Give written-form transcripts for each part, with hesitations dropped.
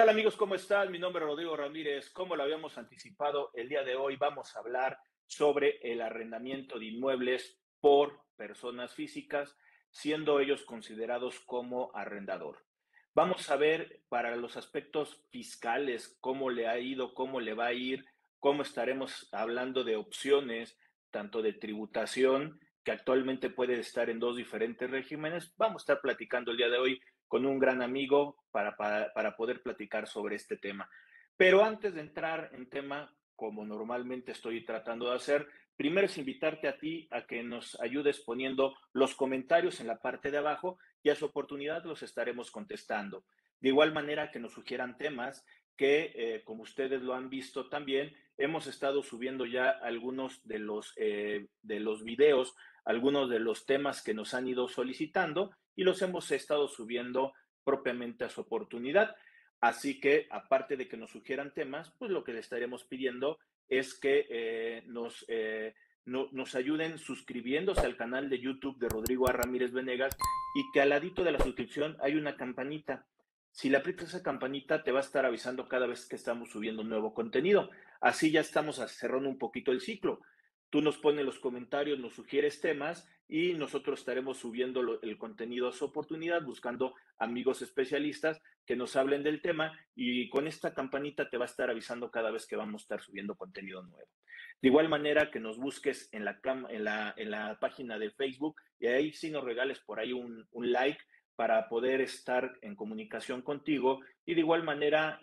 tal, amigos? ¿Cómo están? Mi nombre es Rodrigo Ramírez. Como lo habíamos anticipado, el día de hoy vamos a hablar sobre el arrendamiento de inmuebles por personas físicas, siendo ellos considerados como arrendador. Vamos a ver para los aspectos fiscales cómo le ha ido, cómo le va a ir, cómo estaremos hablando de opciones, tanto de tributación, que actualmente puede estar en dos diferentes regímenes. Vamos a estar platicando el día de hoy con un gran amigo para poder platicar sobre este tema. Pero antes de entrar en tema, como normalmente estoy tratando de hacer, primero es invitarte a ti a que nos ayudes poniendo los comentarios en la parte de abajo y a su oportunidad los estaremos contestando. De igual manera que nos sugieran temas que, como ustedes lo han visto también, hemos estado subiendo ya algunos de los videos, algunos de los temas que nos han ido solicitando y los hemos estado subiendo propiamente a su oportunidad. Así que, aparte de que nos sugieran temas, pues lo que le estaremos pidiendo es que nos ayuden suscribiéndose al canal de YouTube de Rodrigo Ramírez Venegas y que al ladito de la suscripción hay una campanita. Si le aprietas esa campanita, te va a estar avisando cada vez que estamos subiendo nuevo contenido. Así ya estamos cerrando un poquito el ciclo. Tú nos pones los comentarios, nos sugieres temas y nosotros estaremos subiendo el contenido a su oportunidad, buscando amigos especialistas que nos hablen del tema, y con esta campanita te va a estar avisando cada vez que vamos a estar subiendo contenido nuevo. De igual manera que nos busques en la página de Facebook y ahí sí nos regales por ahí un like para poder estar en comunicación contigo y de igual manera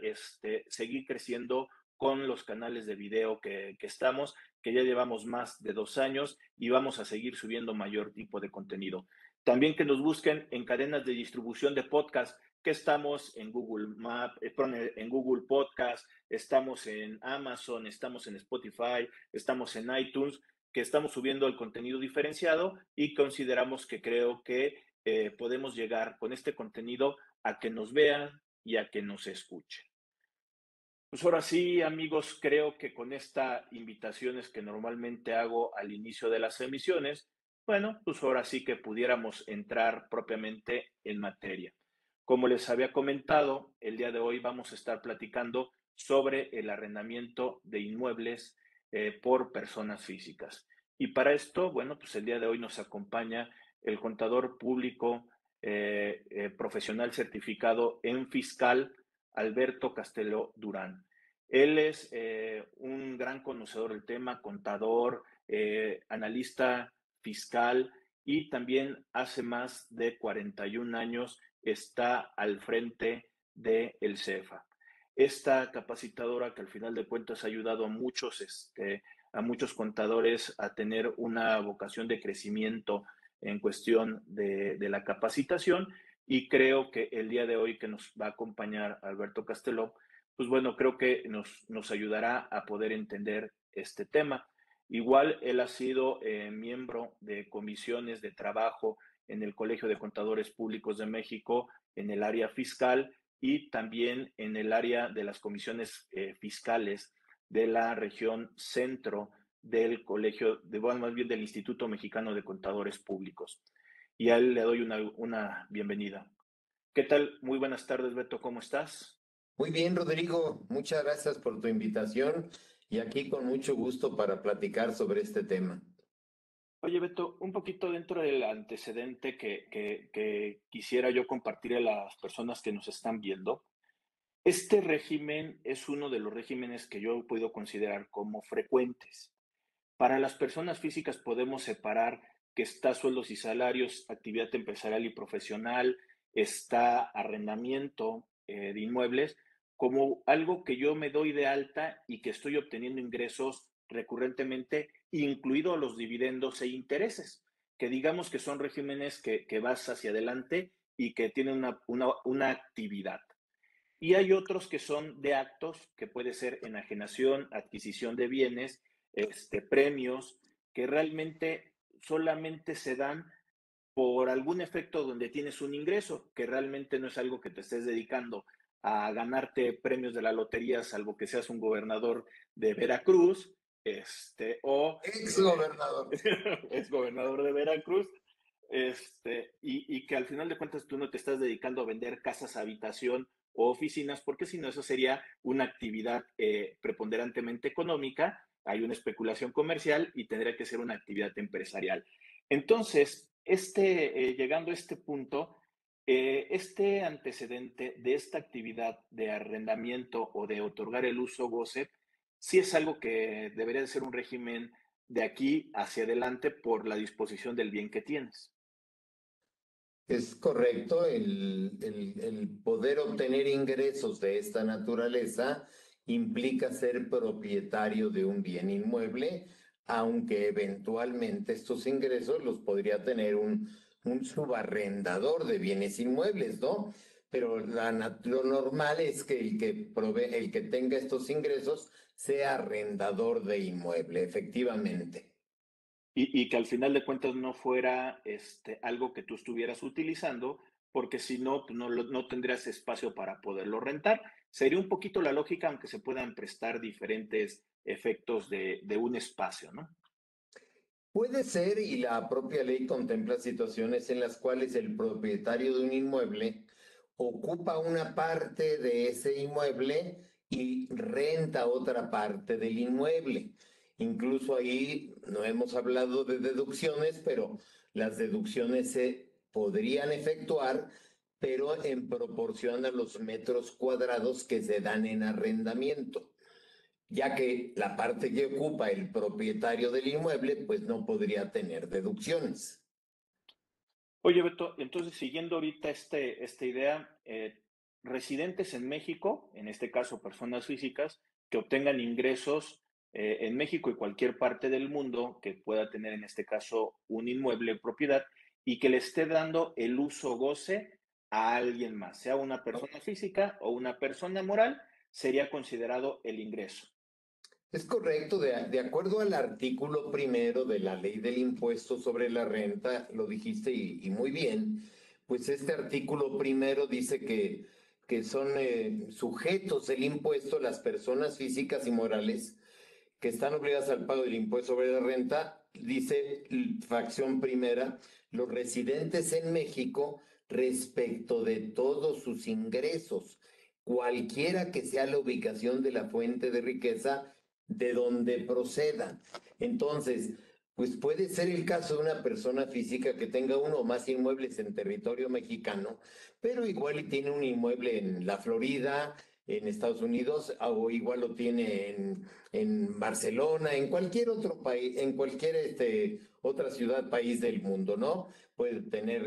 seguir creciendo con los canales de video que estamos, que ya llevamos más de 2 años y vamos a seguir subiendo mayor tipo de contenido. También que nos busquen en cadenas de distribución de podcast, que estamos en Google Maps, en Google Podcast, estamos en Amazon, estamos en Spotify, estamos en iTunes, que estamos subiendo el contenido diferenciado y consideramos que creo que podemos llegar con este contenido a que nos vean y a que nos escuchen. Pues ahora sí, amigos, creo que con estas invitaciones que normalmente hago al inicio de las emisiones, bueno, pues ahora sí que pudiéramos entrar propiamente en materia. Como les había comentado, el día de hoy vamos a estar platicando sobre el arrendamiento de inmuebles por personas físicas. Y para esto, bueno, pues el día de hoy nos acompaña el contador público profesional certificado en fiscal, Alberto Castelo Durán. Él es un gran conocedor del tema, contador, analista fiscal, y también hace más de 41 años está al frente del CEFA. Esta capacitadora que al final de cuentas ha ayudado a muchos contadores a tener una vocación de crecimiento en cuestión de la capacitación. Y creo que el día de hoy que nos va a acompañar Alberto Castelo, pues bueno, creo que nos ayudará a poder entender este tema. Igual él ha sido miembro de comisiones de trabajo en el Colegio de Contadores Públicos de México, en el área fiscal y también en el área de las comisiones fiscales de la región centro del Colegio, más bien del Instituto Mexicano de Contadores Públicos. Y a él le doy una bienvenida. ¿Qué tal? Muy buenas tardes, Beto. ¿Cómo estás? Muy bien, Rodrigo. Muchas gracias por tu invitación y aquí con mucho gusto para platicar sobre este tema. Oye, Beto, un poquito dentro del antecedente que quisiera yo compartir a las personas que nos están viendo. Este régimen es uno de los regímenes que yo puedo considerar como frecuentes. Para las personas físicas podemos separar que está sueldos y salarios, actividad empresarial y profesional, está arrendamiento de inmuebles, como algo que yo me doy de alta y que estoy obteniendo ingresos recurrentemente, incluidos los dividendos e intereses, que digamos que son regímenes que vas hacia adelante y que tienen una actividad. Y hay otros que son de actos, que puede ser enajenación, adquisición de bienes, premios, que realmente solamente se dan por algún efecto donde tienes un ingreso, que realmente no es algo que te estés dedicando a ganarte premios de la lotería, salvo que seas un gobernador de Veracruz, o exgobernador. Exgobernador de Veracruz, y que al final de cuentas tú no te estás dedicando a vender casas habitación o oficinas, porque si no, eso sería una actividad preponderantemente económica, hay una especulación comercial y tendría que ser una actividad empresarial. Entonces, llegando a este punto, este antecedente de esta actividad de arrendamiento o de otorgar el uso goce, sí es algo que debería de ser un régimen de aquí hacia adelante por la disposición del bien que tienes. Es correcto, el poder obtener ingresos de esta naturaleza implica ser propietario de un bien inmueble, aunque eventualmente estos ingresos los podría tener un subarrendador de bienes inmuebles, ¿no? Pero lo normal es que el que tenga estos ingresos sea arrendador de inmueble, efectivamente. Y que al final de cuentas no fuera algo que tú estuvieras utilizando, porque si no, no tendrías espacio para poderlo rentar. Sería un poquito la lógica, aunque se puedan prestar diferentes efectos de un espacio, ¿no? Puede ser, y la propia ley contempla situaciones en las cuales el propietario de un inmueble ocupa una parte de ese inmueble y renta otra parte del inmueble. Incluso ahí no hemos hablado de deducciones, pero las deducciones se podrían efectuar, pero en proporción a los metros cuadrados que se dan en arrendamiento, ya que la parte que ocupa el propietario del inmueble, pues no podría tener deducciones. Oye, Beto, entonces siguiendo ahorita esta idea, residentes en México, en este caso personas físicas, que obtengan ingresos en México y cualquier parte del mundo que pueda tener en este caso un inmueble en propiedad y que le esté dando el uso goce a alguien más, sea una persona física o una persona moral, sería considerado el ingreso. Es correcto, de acuerdo al artículo primero de la ley del impuesto sobre la renta, lo dijiste y muy bien, pues este artículo primero dice que son sujetos del impuesto las personas físicas y morales que están obligadas al pago del impuesto sobre la renta, dice fracción primera, los residentes en México respecto de todos sus ingresos, cualquiera que sea la ubicación de la fuente de riqueza de donde proceda. Entonces, pues puede ser el caso de una persona física que tenga uno o más inmuebles en territorio mexicano, pero igual tiene un inmueble en la Florida, en Estados Unidos, o igual lo tiene en Barcelona, en cualquier otro país, en cualquier otra ciudad, país del mundo, ¿no? Puede tener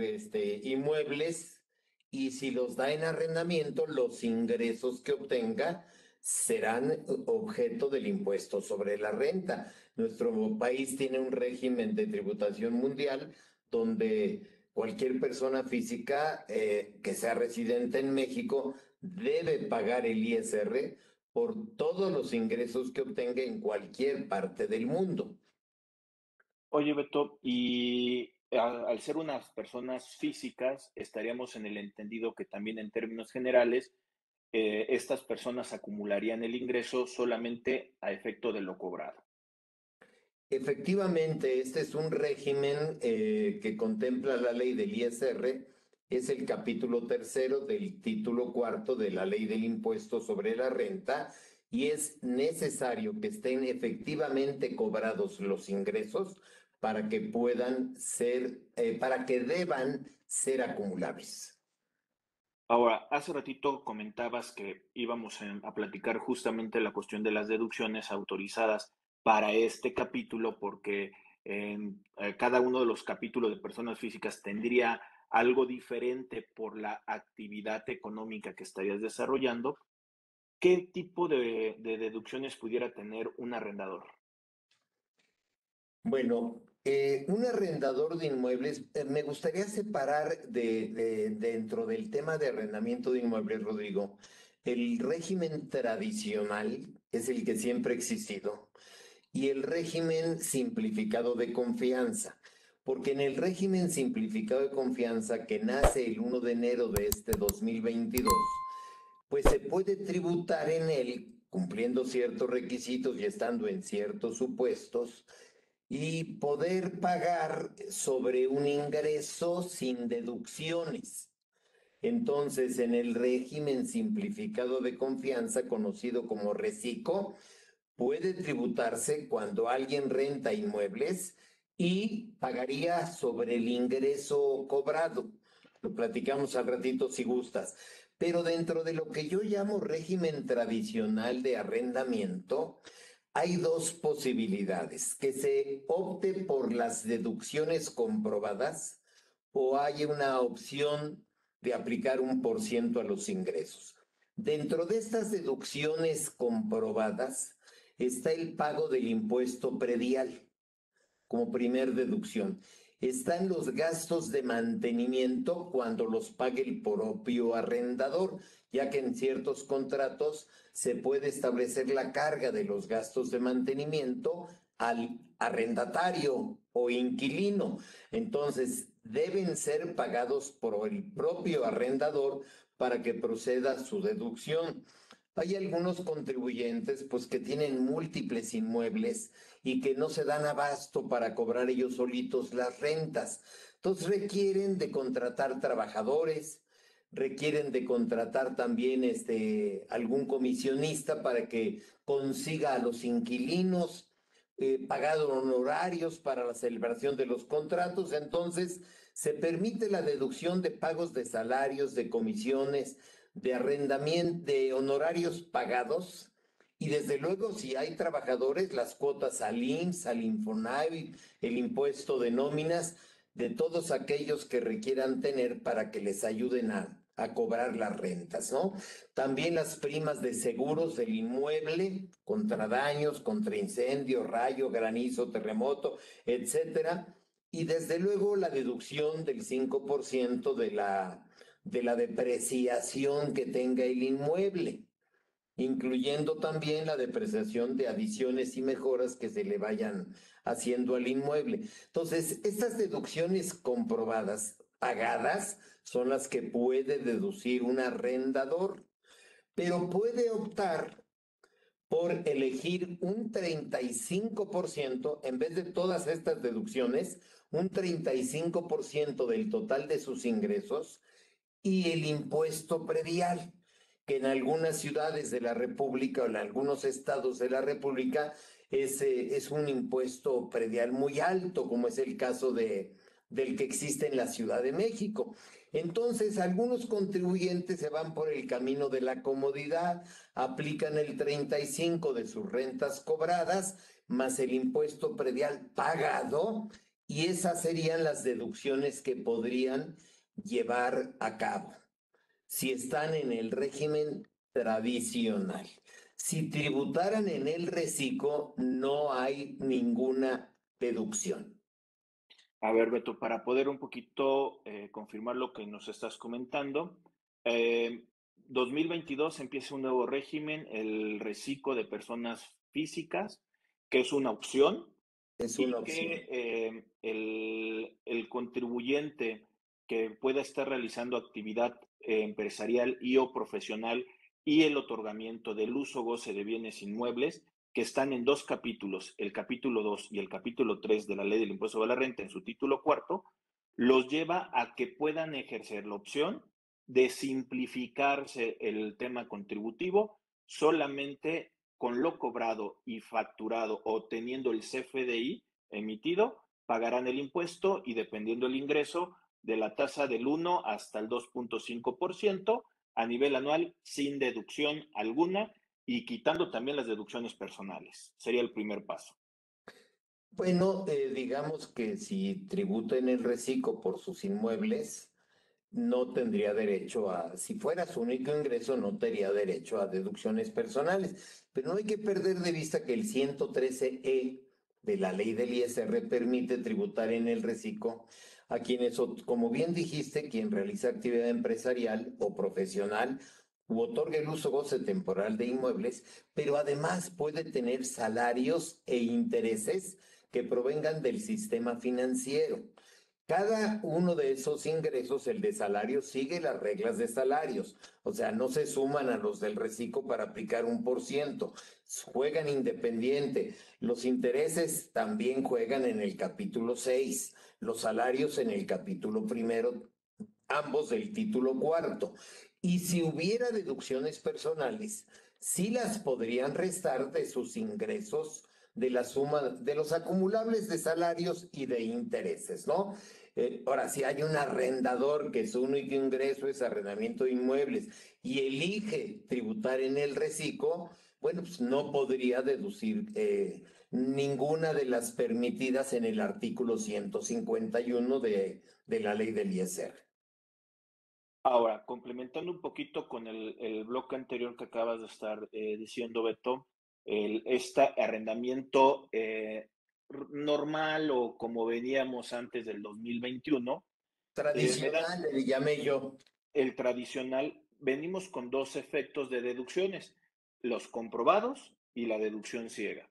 inmuebles y si los da en arrendamiento, los ingresos que obtenga serán objeto del impuesto sobre la renta. Nuestro país tiene un régimen de tributación mundial donde cualquier persona física que sea residente en México debe pagar el ISR por todos los ingresos que obtenga en cualquier parte del mundo. Oye, Beto, y al ser unas personas físicas, estaríamos en el entendido que también en términos generales, estas personas acumularían el ingreso solamente a efecto de lo cobrado. Efectivamente, este es un régimen que contempla la ley del ISR, es el capítulo tercero del título cuarto de la ley del impuesto sobre la renta y es necesario que estén efectivamente cobrados los ingresos para que puedan ser, para que deban ser acumulables. Ahora, hace ratito comentabas que íbamos a platicar justamente la cuestión de las deducciones autorizadas para este capítulo porque cada uno de los capítulos de personas físicas tendría algo diferente por la actividad económica que estarías desarrollando. ¿Qué tipo de deducciones pudiera tener un arrendador? Bueno, un arrendador de inmuebles, me gustaría separar dentro del tema de arrendamiento de inmuebles, Rodrigo, el régimen tradicional es el que siempre ha existido y el régimen simplificado de confianza. Porque en el régimen simplificado de confianza que nace el 1 de enero de este 2022, pues se puede tributar en él cumpliendo ciertos requisitos y estando en ciertos supuestos y poder pagar sobre un ingreso sin deducciones. Entonces, en el régimen simplificado de confianza, conocido como RESICO, puede tributarse cuando alguien renta inmuebles y pagaría sobre el ingreso cobrado. Lo platicamos al ratito si gustas. Pero dentro de lo que yo llamo régimen tradicional de arrendamiento, hay dos posibilidades: que se opte por las deducciones comprobadas o hay una opción de aplicar 1% a los ingresos. Dentro de estas deducciones comprobadas está el pago del impuesto predial como primer deducción. Están los gastos de mantenimiento cuando los pague el propio arrendador, ya que en ciertos contratos se puede establecer la carga de los gastos de mantenimiento al arrendatario o inquilino. Entonces, deben ser pagados por el propio arrendador para que proceda su deducción. Hay algunos contribuyentes, pues, que tienen múltiples inmuebles y que no se dan abasto para cobrar ellos solitos las rentas. Entonces requieren de contratar trabajadores, requieren de contratar también algún comisionista para que consiga a los inquilinos, pagado honorarios para la celebración de los contratos. Entonces se permite la deducción de pagos de salarios, de comisiones, de arrendamiento, de honorarios pagados, y desde luego si hay trabajadores, las cuotas al IMSS, al Infonavit, el impuesto de nóminas, de todos aquellos que requieran tener para que les ayuden a cobrar las rentas, ¿no? También las primas de seguros del inmueble, contra daños, contra incendio, rayo, granizo, terremoto, etcétera, y desde luego la deducción del 5% de la depreciación que tenga el inmueble, incluyendo también la depreciación de adiciones y mejoras que se le vayan haciendo al inmueble. Entonces, estas deducciones comprobadas, pagadas, son las que puede deducir un arrendador, pero puede optar por elegir un 35%, en vez de todas estas deducciones, un 35% del total de sus ingresos, y el impuesto predial, que en algunas ciudades de la República o en algunos estados de la República es un impuesto predial muy alto, como es el caso del que existe en la Ciudad de México. Entonces, algunos contribuyentes se van por el camino de la comodidad, aplican el 35% de sus rentas cobradas, más el impuesto predial pagado, y esas serían las deducciones que podrían llevar a cabo si están en el régimen tradicional. Si tributaran en el RESICO, no hay ninguna deducción. A ver, Beto, para poder un poquito confirmar lo que nos estás comentando, 2022 empieza un nuevo régimen, el RESICO de personas físicas, que es una opción. Es una opción. Que el contribuyente que pueda estar realizando actividad empresarial y o profesional y el otorgamiento del uso goce de bienes inmuebles, que están en dos capítulos, el capítulo 2 y el capítulo 3 de la Ley del Impuesto a la Renta, en su título cuarto, los lleva a que puedan ejercer la opción de simplificarse el tema contributivo solamente con lo cobrado y facturado o teniendo el CFDI emitido, pagarán el impuesto y dependiendo el ingreso, de la tasa del 1 hasta el 2.5% a nivel anual sin deducción alguna y quitando también las deducciones personales. Sería el primer paso. Bueno, digamos que si tributa en el RESICO por sus inmuebles, no tendría derecho a, si fuera su único ingreso, no tendría derecho a deducciones personales. Pero no hay que perder de vista que el 113E de la Ley del ISR permite tributar en el RESICO a quienes, como bien dijiste, quien realiza actividad empresarial o profesional u otorga el uso goce temporal de inmuebles, pero además puede tener salarios e intereses que provengan del sistema financiero. Cada uno de esos ingresos, el de salario, sigue las reglas de salarios. O sea, no se suman a los del RESICO para aplicar 1%. Juegan independiente. Los intereses también juegan en el capítulo 6. Los salarios en el capítulo primero ambos del título cuarto. Y si hubiera deducciones personales, sí las podrían restar de sus ingresos de la suma de los acumulables de salarios y de intereses, ¿no? Ahora, si hay un arrendador que su único ingreso es arrendamiento de inmuebles y elige tributar en el RESICO, bueno, pues no podría deducir ninguna de las permitidas en el artículo 151 de la ley del ISR. Ahora, complementando un poquito con el bloque anterior que acabas de estar diciendo, Beto, este arrendamiento normal o como veníamos antes del 2021. Tradicional, le llamé yo. El tradicional, venimos con dos efectos de deducciones, los comprobados y la deducción ciega,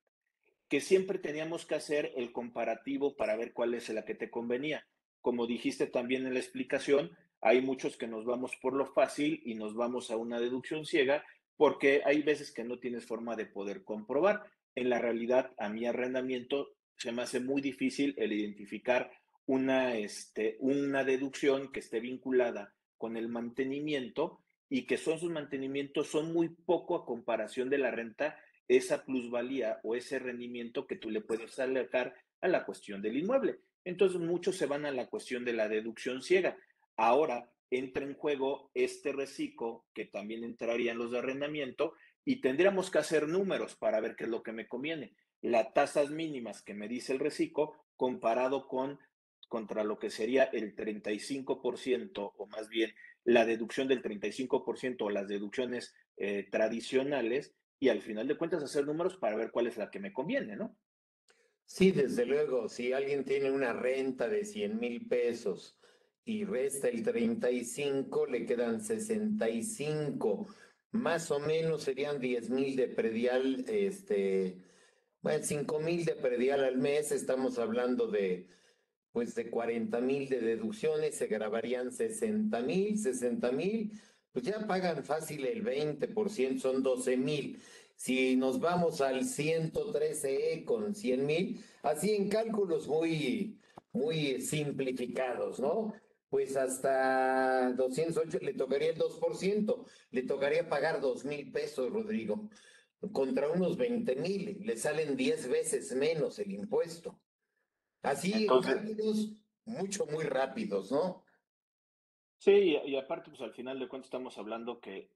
que siempre teníamos que hacer el comparativo para ver cuál es la que te convenía. Como dijiste también en la explicación, hay muchos que nos vamos por lo fácil y nos vamos a una deducción ciega porque hay veces que no tienes forma de poder comprobar. En la realidad, a mi arrendamiento se me hace muy difícil el identificar una deducción que esté vinculada con el mantenimiento y que sus mantenimientos son muy poco a comparación de la renta, esa plusvalía o ese rendimiento que tú le puedes sacar a la cuestión del inmueble. Entonces, muchos se van a la cuestión de la deducción ciega. Ahora entra en juego este RESICO, que también entraría en los de arrendamiento, y tendríamos que hacer números para ver qué es lo que me conviene. Las tasas mínimas que me dice el RESICO comparado contra lo que sería el 35%, o más bien la deducción del 35% o las deducciones tradicionales, y al final de cuentas hacer números para ver cuál es la que me conviene, ¿no? Sí, desde luego. Si alguien tiene una renta de 100,000 pesos, y resta el 35, le quedan 65. Más o menos serían 10,000 de predial, bueno, 5,000 de predial al mes. Estamos hablando de 40,000 de deducciones, se grabarían 60,000, pues ya pagan fácil el 20%, son 12,000. Si nos vamos al 113 con 100,000, así en cálculos muy simplificados, ¿no? Pues hasta 208 le tocaría el 2%, le tocaría pagar 2,000 pesos, Rodrigo, contra unos 20,000, le salen 10 veces menos el impuesto. Así, entonces, muy rápidos, ¿no? Sí, y aparte, pues al final de cuentas estamos hablando que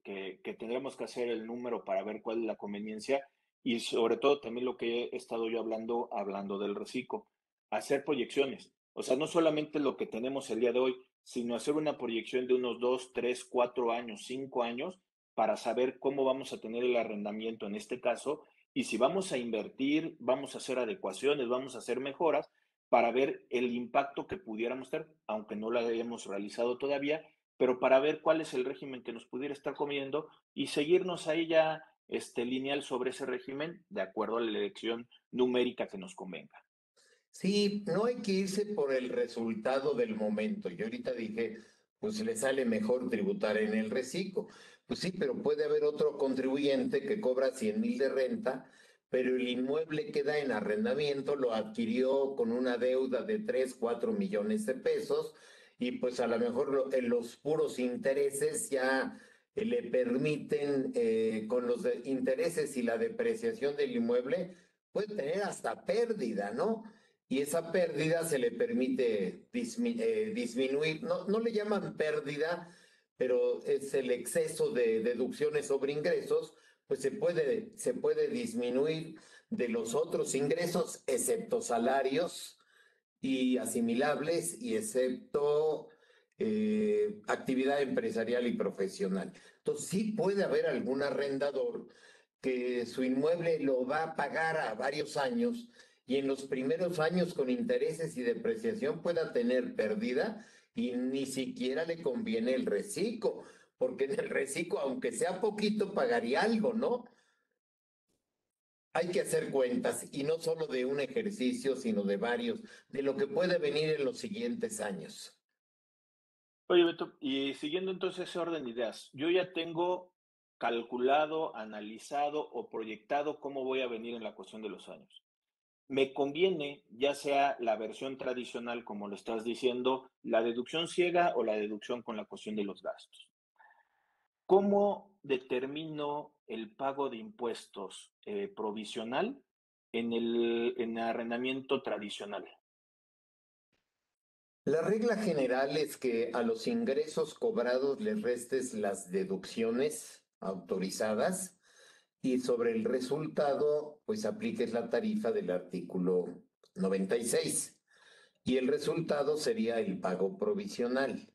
tendremos que hacer el número para ver cuál es la conveniencia y sobre todo también lo que he estado yo hablando del RESICO, hacer proyecciones. O sea, no solamente lo que tenemos el día de hoy, sino hacer una proyección de unos 2, 3, 4 años, 5 años para saber cómo vamos a tener el arrendamiento en este caso y si vamos a invertir, vamos a hacer adecuaciones, vamos a hacer mejoras para ver el impacto que pudiéramos tener, aunque no lo hayamos realizado todavía, pero para ver cuál es el régimen que nos pudiera estar comiendo y seguirnos ahí ya lineal sobre ese régimen de acuerdo a la elección numérica que nos convenga. Sí, no hay que irse por el resultado del momento. Yo ahorita dije, pues le sale mejor tributar en el RESICO. Pues sí, pero puede haber otro contribuyente que cobra 100,000 de renta, pero el inmueble que da en arrendamiento lo adquirió con una deuda de 3, 4 millones de pesos y pues a lo mejor los puros intereses ya le permiten, con los intereses y la depreciación del inmueble, puede tener hasta pérdida, ¿no? Y esa pérdida se le permite disminuir, no le llaman pérdida, pero es el exceso de deducciones sobre ingresos, pues se puede disminuir de los otros ingresos, excepto salarios y asimilables, y excepto actividad empresarial y profesional. Entonces sí puede haber algún arrendador que su inmueble lo va a pagar a varios años, y en los primeros años con intereses y depreciación pueda tener pérdida y ni siquiera le conviene el RESICO, porque en el RESICO, aunque sea poquito, pagaría algo, ¿no? Hay que hacer cuentas, y no solo de un ejercicio, sino de varios, de lo que puede venir en los siguientes años. Oye, Beto, y siguiendo entonces ese orden de ideas, yo ya tengo calculado, analizado o proyectado cómo voy a venir en la cuestión de los años. me conviene, ya sea la versión tradicional, como lo estás diciendo, la deducción ciega o la deducción con la cuestión de los gastos. ¿Cómo determino el pago de impuestos provisional en el arrendamiento tradicional? La regla general es que a los ingresos cobrados les restes las deducciones autorizadas y sobre el resultado, pues apliques la tarifa del artículo 96 y el resultado sería el pago provisional.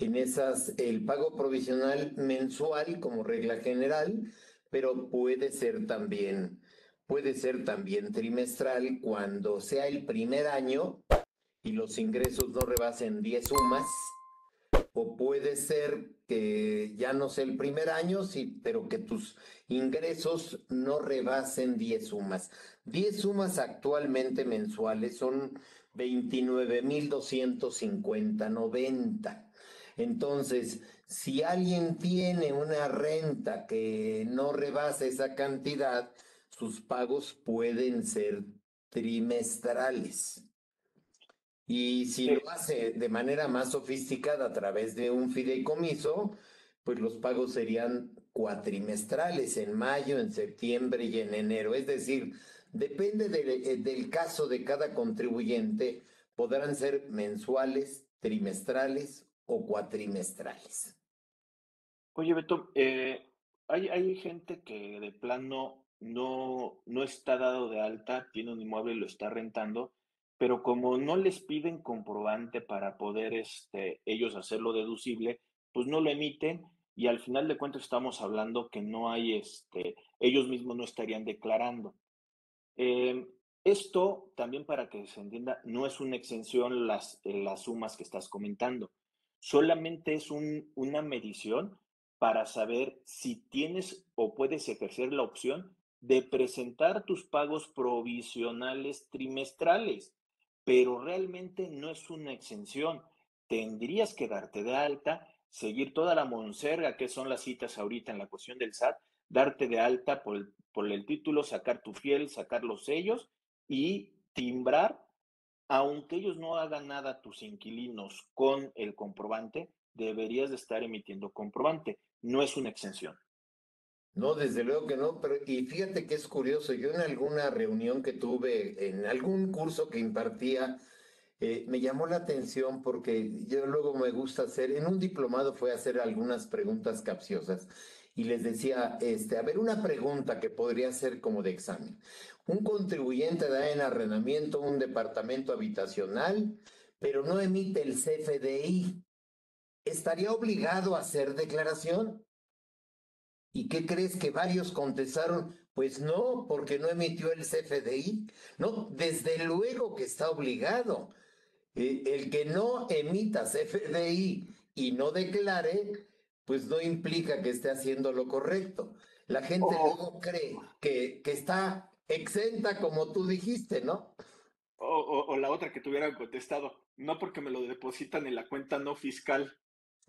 En esas, el pago provisional mensual como regla general, pero puede ser también trimestral cuando sea el primer año y los ingresos no rebasen 10 UMAs, o puede ser que ya no sea el primer año, sí, pero que tus ingresos no rebasen 10 UMAs. 10 UMAs actualmente mensuales son 29,250.90. Entonces, si alguien tiene una renta que no rebasa esa cantidad, sus pagos pueden ser trimestrales. Y si lo hace de manera más sofisticada a través de un fideicomiso, pues los pagos serían cuatrimestrales, en mayo, en septiembre y en enero. Es decir, depende del caso de cada contribuyente, podrán ser mensuales, trimestrales o cuatrimestrales. Oye, Beto, hay gente que de plano no está dado de alta, tiene un inmueble y lo está rentando, pero como no les piden comprobante para poder ellos hacerlo deducible, pues no lo emiten y al final de cuentas estamos hablando que no hay, ellos mismos no estarían declarando. Esto también, para que se entienda, no es una exención las sumas que estás comentando, solamente es una medición para saber si tienes o puedes ejercer la opción de presentar tus pagos provisionales trimestrales. Pero realmente no es una exención. Tendrías que darte de alta, seguir toda la monserga que son las citas ahorita en la cuestión del SAT, darte de alta por el título, sacar tu fiel, sacar los sellos y timbrar, aunque ellos no hagan nada tus inquilinos con el comprobante, deberías de estar emitiendo comprobante. No es una exención. No, desde luego que no, pero y fíjate que es curioso, yo en alguna reunión que tuve, en algún curso que impartía, me llamó la atención porque yo luego me gusta hacer, en un diplomado fue hacer algunas preguntas capciosas y les decía, a ver, una pregunta que podría ser como de examen. Un contribuyente da en arrendamiento un departamento habitacional, pero no emite el CFDI. ¿Estaría obligado a hacer declaración? ¿Y qué crees que varios contestaron? Pues no, porque no emitió el CFDI. No, desde luego que está obligado. El que no emita CFDI y no declare, pues no implica que esté haciendo lo correcto. La gente luego cree que está exenta, como tú dijiste, ¿no? O la otra que te hubieran contestado, no porque me lo depositan en la cuenta no fiscal.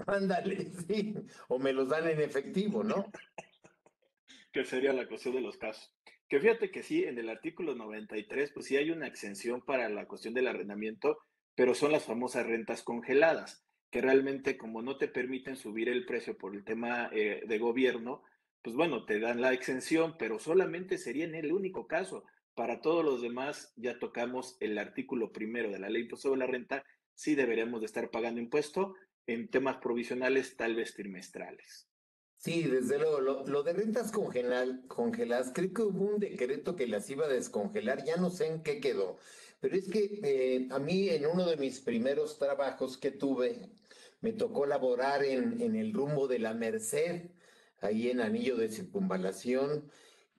Ándale, sí, o me los dan en efectivo, ¿no? Que sería la cuestión de los casos. Que fíjate que sí, en el artículo 93, pues sí hay una exención para la cuestión del arrendamiento, pero son las famosas rentas congeladas, que realmente como no te permiten subir el precio por el tema de gobierno, pues bueno, te dan la exención, pero solamente sería en el único caso. Para todos los demás, ya tocamos el artículo primero de la ley de impuesto sobre la renta, sí deberíamos de estar pagando impuesto, en temas provisionales, tal vez trimestrales. Sí, desde luego. Lo de rentas congeladas, creo que hubo un decreto que las iba a descongelar, ya no sé en qué quedó. Pero es que a mí, en uno de mis primeros trabajos que tuve, me tocó laborar en el rumbo de la Merced, ahí en Anillo de Circunvalación,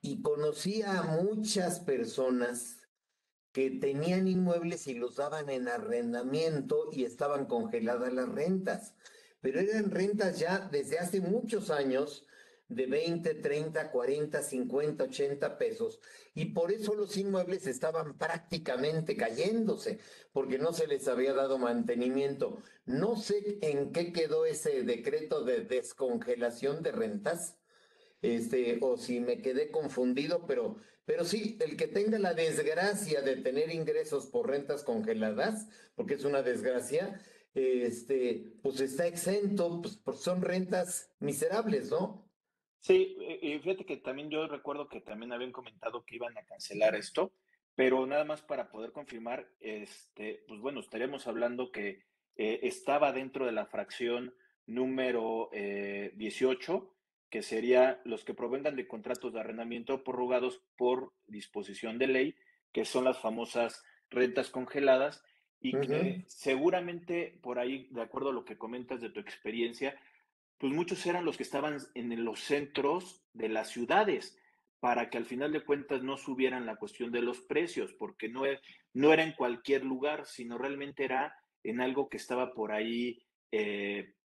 y conocí a muchas personas que tenían inmuebles y los daban en arrendamiento y estaban congeladas las rentas. Pero eran rentas ya desde hace muchos años de 20, 30, 40, 50, 80 pesos. Y por eso los inmuebles estaban prácticamente cayéndose, porque no se les había dado mantenimiento. No sé en qué quedó ese decreto de descongelación de rentas, o si me quedé confundido, pero Pero sí, el que tenga la desgracia de tener ingresos por rentas congeladas, porque es una desgracia, pues está exento, pues son rentas miserables, ¿no? Sí, y fíjate que también yo recuerdo que también habían comentado que iban a cancelar esto, pero nada más para poder confirmar, pues bueno, estaríamos hablando que estaba dentro de la fracción número 18, que sería los que provengan de contratos de arrendamiento prorrogados por disposición de ley, que son las famosas rentas congeladas, y que seguramente por ahí, de acuerdo a lo que comentas de tu experiencia, pues muchos eran los que estaban en los centros de las ciudades para que al final de cuentas no subieran la cuestión de los precios, porque no era en cualquier lugar, sino realmente era en algo que estaba por ahí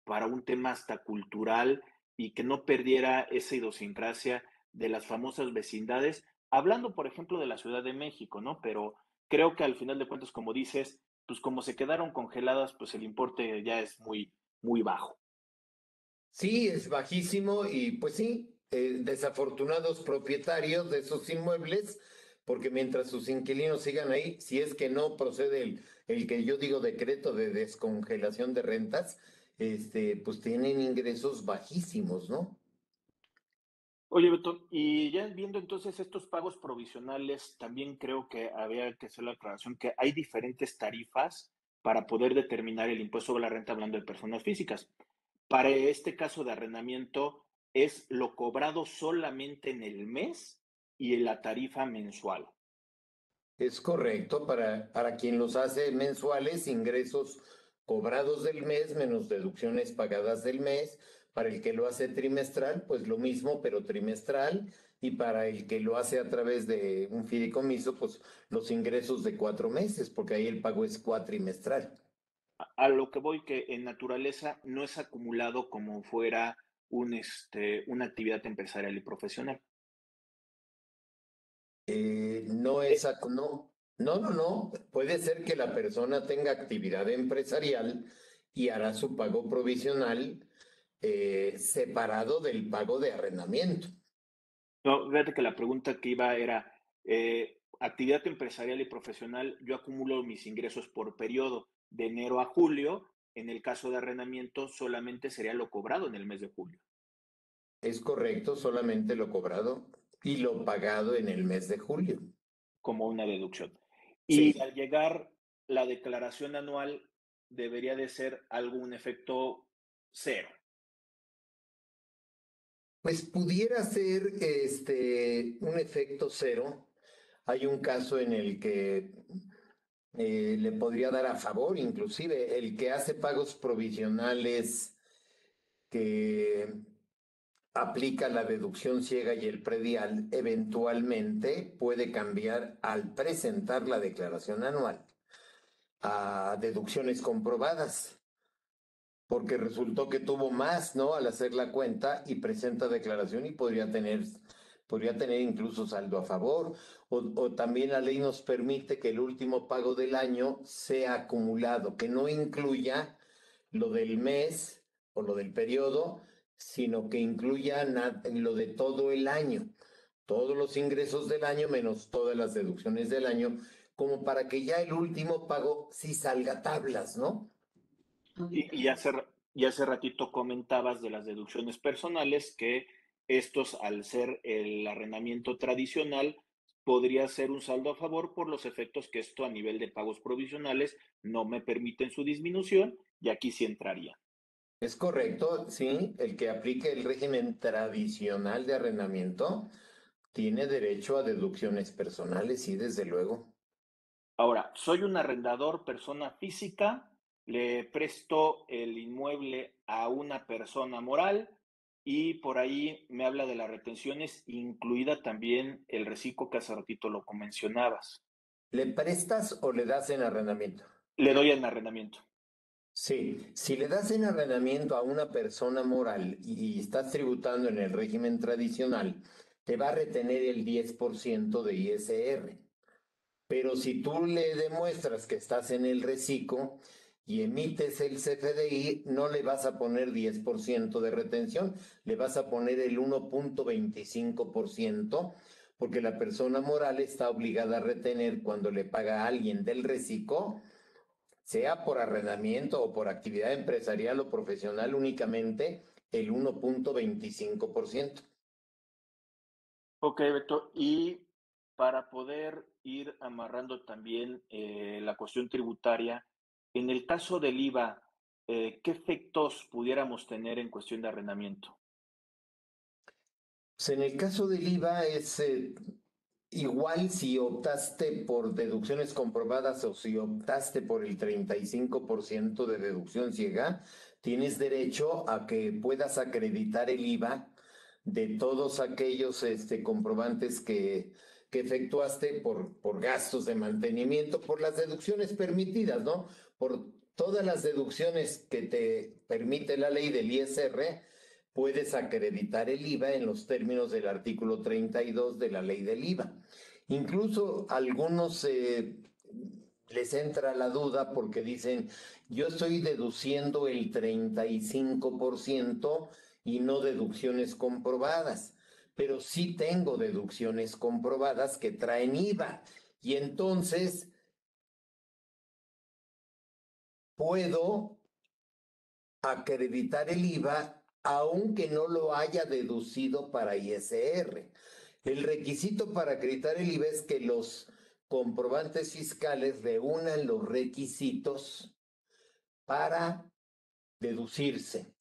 para un tema hasta cultural y que no perdiera esa idiosincrasia de las famosas vecindades, hablando por ejemplo de la Ciudad de México, ¿no? Pero creo que al final de cuentas, como dices, pues como se quedaron congeladas, pues el importe ya es muy, muy bajo. Sí, es bajísimo y pues sí, desafortunados propietarios de esos inmuebles, porque mientras sus inquilinos sigan ahí, si es que no procede el que yo digo decreto de descongelación de rentas, pues tienen ingresos bajísimos, ¿no? Oye, Beto, y ya viendo entonces estos pagos provisionales, también creo que había que hacer la aclaración que hay diferentes tarifas para poder determinar el impuesto sobre la renta hablando de personas físicas. Para este caso de arrendamiento es lo cobrado solamente en el mes y en la tarifa mensual. Es correcto, para quien los hace mensuales, ingresos cobrados del mes menos deducciones pagadas del mes. Para el que lo hace trimestral, pues lo mismo, pero trimestral. Y para el que lo hace a través de un fideicomiso, pues los ingresos de 4 meses, porque ahí el pago es cuatrimestral. A lo que voy, que en naturaleza no es acumulado como fuera una actividad empresarial y profesional. No es acumulado. No. Puede ser que la persona tenga actividad empresarial y hará su pago provisional separado del pago de arrendamiento. No, fíjate que la pregunta que iba era, actividad empresarial y profesional, yo acumulo mis ingresos por periodo. De enero a julio, en el caso de arrendamiento, solamente sería lo cobrado en el mes de julio. Es correcto, solamente lo cobrado y lo pagado en el mes de julio. Como una deducción. Sí. Y al llegar la declaración anual debería de ser algún efecto cero. Pues pudiera ser un efecto cero. Hay un caso en el que le podría dar a favor, inclusive el que hace pagos provisionales que aplica la deducción ciega y el predial, eventualmente puede cambiar al presentar la declaración anual a deducciones comprobadas, porque resultó que tuvo más, ¿no? Al hacer la cuenta y presenta declaración y podría tener incluso saldo a favor, o también la ley nos permite que el último pago del año sea acumulado, que no incluya lo del mes o lo del periodo, sino que incluya lo de todo el año, todos los ingresos del año menos todas las deducciones del año, como para que ya el último pago sí salga tablas, ¿no? Y hace ratito comentabas de las deducciones personales que estos, al ser el arrendamiento tradicional, podría ser un saldo a favor por los efectos que esto a nivel de pagos provisionales no me permiten su disminución, y aquí sí entraría. Es correcto, sí. El que aplique el régimen tradicional de arrendamiento tiene derecho a deducciones personales, sí, desde luego. Ahora, soy un arrendador, persona física, le presto el inmueble a una persona moral, y por ahí me habla de las retenciones, incluida también el RESICO, que hace ratito lo mencionabas. ¿Le prestas o le das en arrendamiento? Le doy en arrendamiento. Sí, si le das en arrendamiento a una persona moral y estás tributando en el régimen tradicional, te va a retener el 10% de ISR. Pero si tú le demuestras que estás en el RESICO y emites el CFDI, no le vas a poner 10% de retención, le vas a poner el 1.25%, porque la persona moral está obligada a retener cuando le paga a alguien del RESICO, sea por arrendamiento o por actividad empresarial o profesional únicamente, el 1.25%. Ok, Beto. Y para poder ir amarrando también la cuestión tributaria, en el caso del IVA, ¿qué efectos pudiéramos tener en cuestión de arrendamiento? Pues en el caso del IVA es igual si optaste por deducciones comprobadas o si optaste por el 35% de deducción ciega, tienes derecho a que puedas acreditar el IVA de todos aquellos comprobantes que efectuaste por gastos de mantenimiento, por las deducciones permitidas, ¿no? Por todas las deducciones que te permite la ley del ISR, puedes acreditar el IVA en los términos del artículo 32 de la ley del IVA. Incluso algunos les entra la duda porque dicen, yo estoy deduciendo el 35% y no deducciones comprobadas, pero sí tengo deducciones comprobadas que traen IVA y entonces puedo acreditar el IVA aunque no lo haya deducido para ISR. El requisito para acreditar el IVA es que los comprobantes fiscales reúnan los requisitos para deducirse.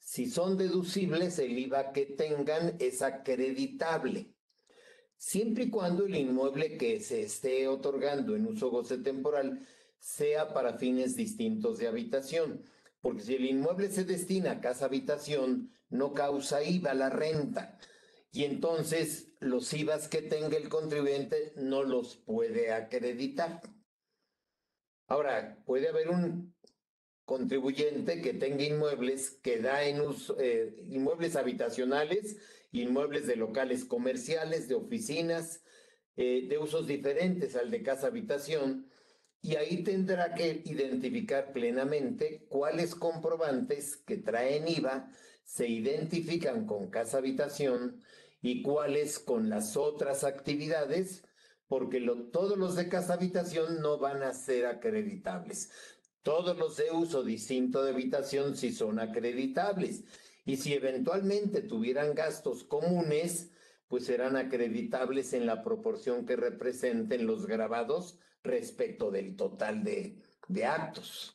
Si son deducibles, el IVA que tengan es acreditable, siempre y cuando el inmueble que se esté otorgando en uso goce temporal sea para fines distintos de habitación, porque si el inmueble se destina a casa-habitación, no causa IVA la renta, y entonces los IVAs que tenga el contribuyente no los puede acreditar. Ahora, puede haber un contribuyente que tenga inmuebles que da en uso, inmuebles habitacionales, inmuebles de locales comerciales, de oficinas, de usos diferentes al de casa-habitación, y ahí tendrá que identificar plenamente cuáles comprobantes que traen IVA se identifican con casa-habitación y cuáles con las otras actividades, porque todos los de casa-habitación no van a ser acreditables. Todos los de uso distinto de habitación sí son acreditables. Y si eventualmente tuvieran gastos comunes, pues serán acreditables en la proporción que representen los gravados respecto del total de actos.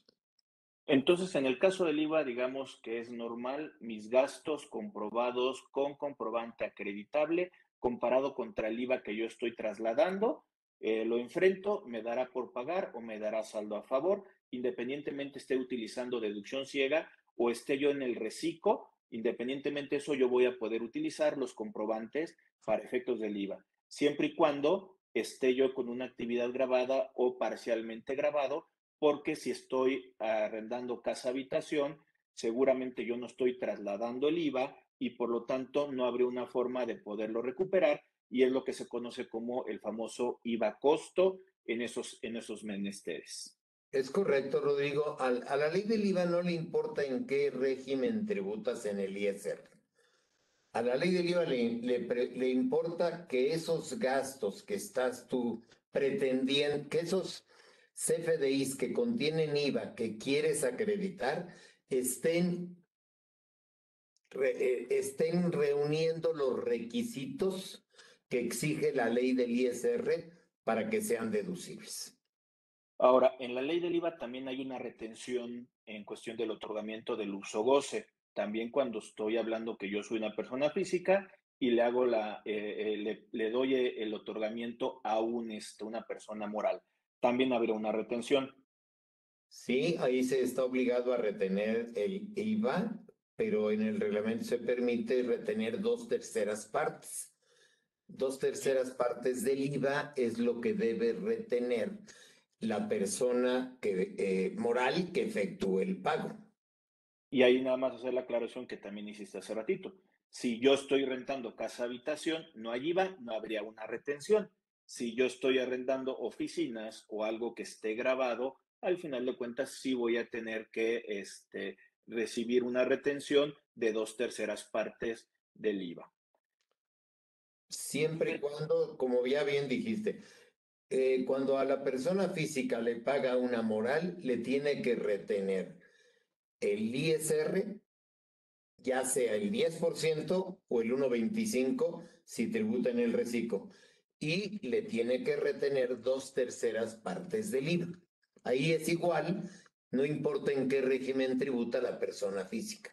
Entonces, en el caso del IVA, digamos que es normal mis gastos comprobados con comprobante acreditable comparado contra el IVA que yo estoy trasladando, lo enfrento, me dará por pagar o me dará saldo a favor, independientemente esté utilizando deducción ciega o esté yo en el RESICO, independientemente de eso yo voy a poder utilizar los comprobantes para efectos del IVA, siempre y cuando esté yo con una actividad gravada o parcialmente gravado, porque si estoy arrendando casa-habitación, seguramente yo no estoy trasladando el IVA y por lo tanto no habría una forma de poderlo recuperar y es lo que se conoce como el famoso IVA costo en esos menesteres. Es correcto, Rodrigo. A la ley del IVA no le importa en qué régimen tributas en el ISR. A la ley del IVA le importa que esos gastos que estás tú pretendiendo, que esos CFDIs que contienen IVA que quieres acreditar, estén reuniendo los requisitos que exige la ley del ISR para que sean deducibles. Ahora, en la ley del IVA también hay una retención en cuestión del otorgamiento del uso goce. También cuando estoy hablando que yo soy una persona física y le hago le doy el otorgamiento a una persona moral, también habrá una retención. Sí, ahí se está obligado a retener el IVA, pero en el reglamento se permite retener 2/3 partes. 2/3 partes del IVA es lo que debe retener la persona moral que efectúe el pago. Y ahí nada más hacer la aclaración que también hiciste hace ratito. Si yo estoy rentando casa-habitación, no hay IVA, no habría una retención. Si yo estoy arrendando oficinas o algo que esté grabado, al final de cuentas sí voy a tener que recibir una retención de 2/3 partes del IVA. Siempre y cuando, como ya bien dijiste, cuando a la persona física le paga una moral, le tiene que retener el ISR, ya sea el 10% o el 1.25% si tributa en el RESICO, y le tiene que retener 2/3 partes del IVA. Ahí es igual, no importa en qué régimen tributa la persona física.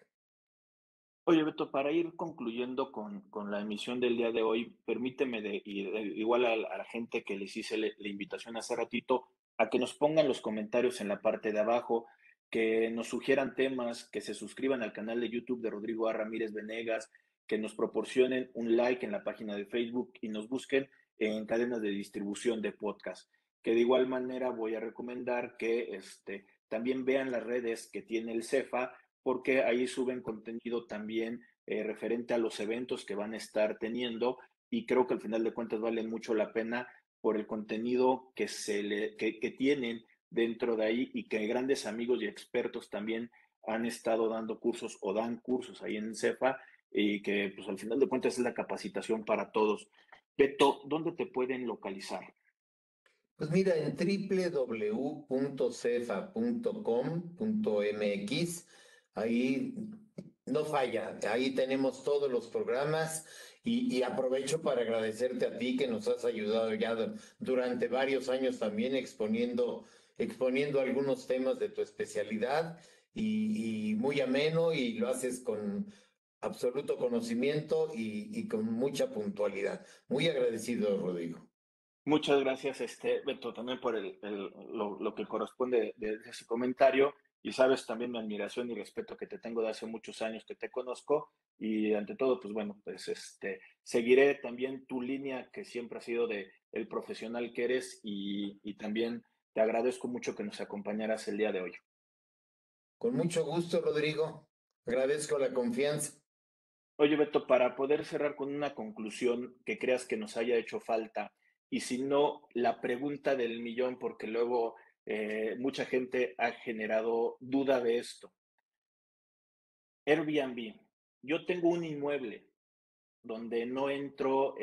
Oye, Beto, para ir concluyendo con la emisión del día de hoy, permíteme, igual a la gente que les hice la invitación hace ratito, a que nos pongan los comentarios en la parte de abajo, que nos sugieran temas, que se suscriban al canal de YouTube de Rodrigo A. Ramírez Venegas, que nos proporcionen un like en la página de Facebook y nos busquen en cadenas de distribución de podcast. Que de igual manera voy a recomendar que también vean las redes que tiene el CEFA, porque ahí suben contenido también referente a los eventos que van a estar teniendo, y creo que al final de cuentas vale mucho la pena por el contenido que tienen dentro de ahí, y que grandes amigos y expertos también han estado dando cursos o dan cursos ahí en CEFA, y que pues al final de cuentas es la capacitación para todos. Beto, ¿dónde te pueden localizar? Pues mira, en www.cefa.com.mx. Ahí no falla, ahí tenemos todos los programas, y aprovecho para agradecerte a ti que nos has ayudado ya durante varios años también exponiendo algunos temas de tu especialidad, y muy ameno, y lo haces con absoluto conocimiento y con mucha puntualidad. Muy agradecido, Rodrigo. Muchas gracias, Beto, también por lo que corresponde de ese comentario. Y sabes también mi admiración y respeto que te tengo de hace muchos años que te conozco, y ante todo, pues bueno, pues seguiré también tu línea que siempre ha sido de el profesional que eres, y también te agradezco mucho que nos acompañaras el día de hoy. Con mucho gusto, Rodrigo. Agradezco la confianza. Oye, Beto, para poder cerrar con una conclusión que creas que nos haya hecho falta, y si no, la pregunta del millón, porque luego... mucha gente ha generado duda de esto. Airbnb. Yo tengo un inmueble donde no entro,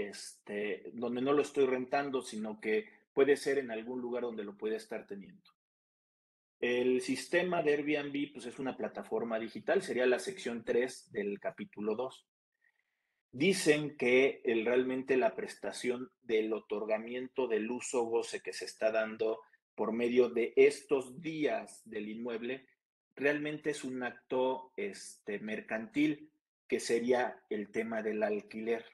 donde no lo estoy rentando, sino que puede ser en algún lugar donde lo pueda estar teniendo. El sistema de Airbnb, pues es una plataforma digital, sería la sección 3 del capítulo 2. Dicen que realmente la prestación del otorgamiento del uso goce que se está dando por medio de estos días del inmueble, realmente es un acto mercantil, que sería el tema del alquiler.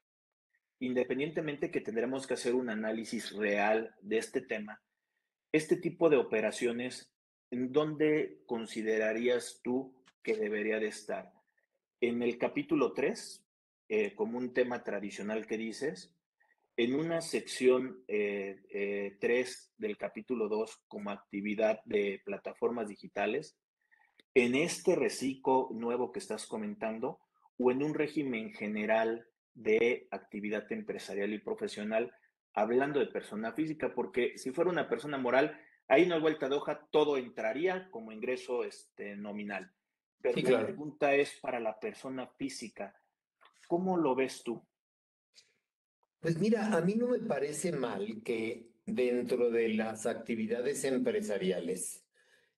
Independientemente que tendremos que hacer un análisis real de este tema, este tipo de operaciones, ¿en dónde considerarías tú que debería de estar? ¿En el capítulo 3, como un tema tradicional que dices? En una sección 3 del capítulo 2 como actividad de plataformas digitales, en este RESICO nuevo que estás comentando, o en un régimen general de actividad empresarial y profesional, hablando de persona física, porque si fuera una persona moral, ahí no hay vuelta de hoja, todo entraría como ingreso nominal. Pero sí, claro. La pregunta es para la persona física, ¿cómo lo ves tú? Pues mira, a mí no me parece mal que dentro de las actividades empresariales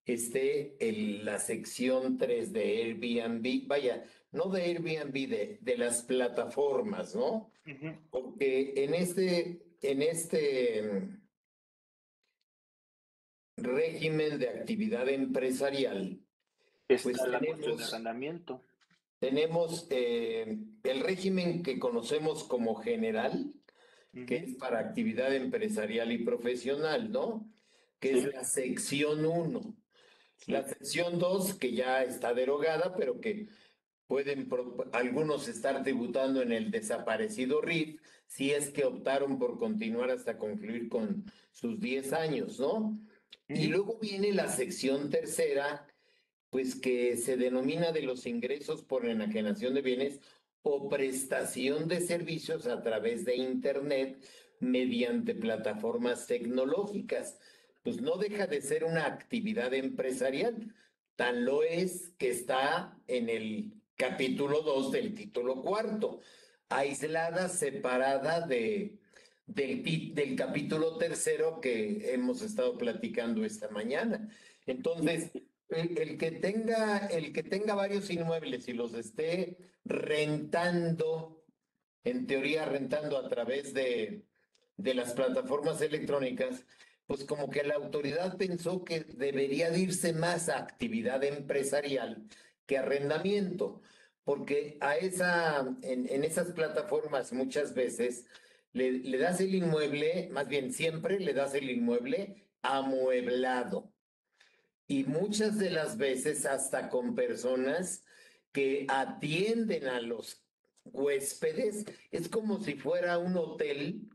esté la sección 3 de Airbnb, vaya, no de Airbnb, de las plataformas, ¿no? Uh-huh. Porque en este régimen de actividad empresarial, pues tenemos el régimen que conocemos como general, que es para actividad empresarial y profesional, ¿no? Que es la sección 1. Sí. La sección 2, que ya está derogada, pero que pueden algunos estar tributando en el desaparecido RIF, si es que optaron por continuar hasta concluir con sus 10 años, ¿no? Y luego viene la sección 3, pues que se denomina de los ingresos por enajenación de bienes o prestación de servicios a través de Internet mediante plataformas tecnológicas. Pues no deja de ser una actividad empresarial, tan lo es que está en el capítulo 2 del título 4. aislada, separada del capítulo tercero que hemos estado platicando esta mañana. Entonces, el que tenga varios inmuebles y los esté rentando, en teoría rentando a través de las plataformas electrónicas, pues como que la autoridad pensó que debería de irse más a actividad empresarial que arrendamiento, porque en esas plataformas muchas veces le das el inmueble, más bien siempre le das el inmueble amueblado. Y muchas de las veces hasta con personas que atienden a los huéspedes, es como si fuera un hotel,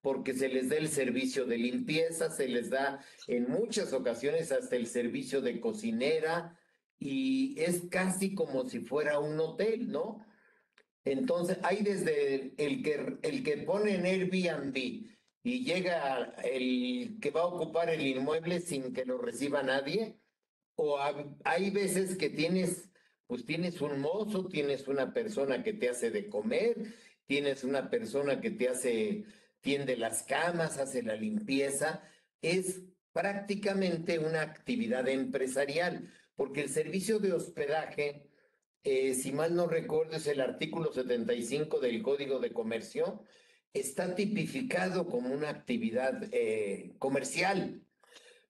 porque se les da el servicio de limpieza, se les da en muchas ocasiones hasta el servicio de cocinera, y es casi como si fuera un hotel, ¿no? Entonces, hay desde el que pone en Airbnb y llega el que va a ocupar el inmueble sin que lo reciba nadie, o hay veces que tienes un mozo, tienes una persona que te hace de comer, tienes una persona que tiende las camas, hace la limpieza. Es prácticamente una actividad empresarial, porque el servicio de hospedaje, si mal no recuerdo, es el artículo 75 del Código de Comercio, está tipificado como una actividad comercial.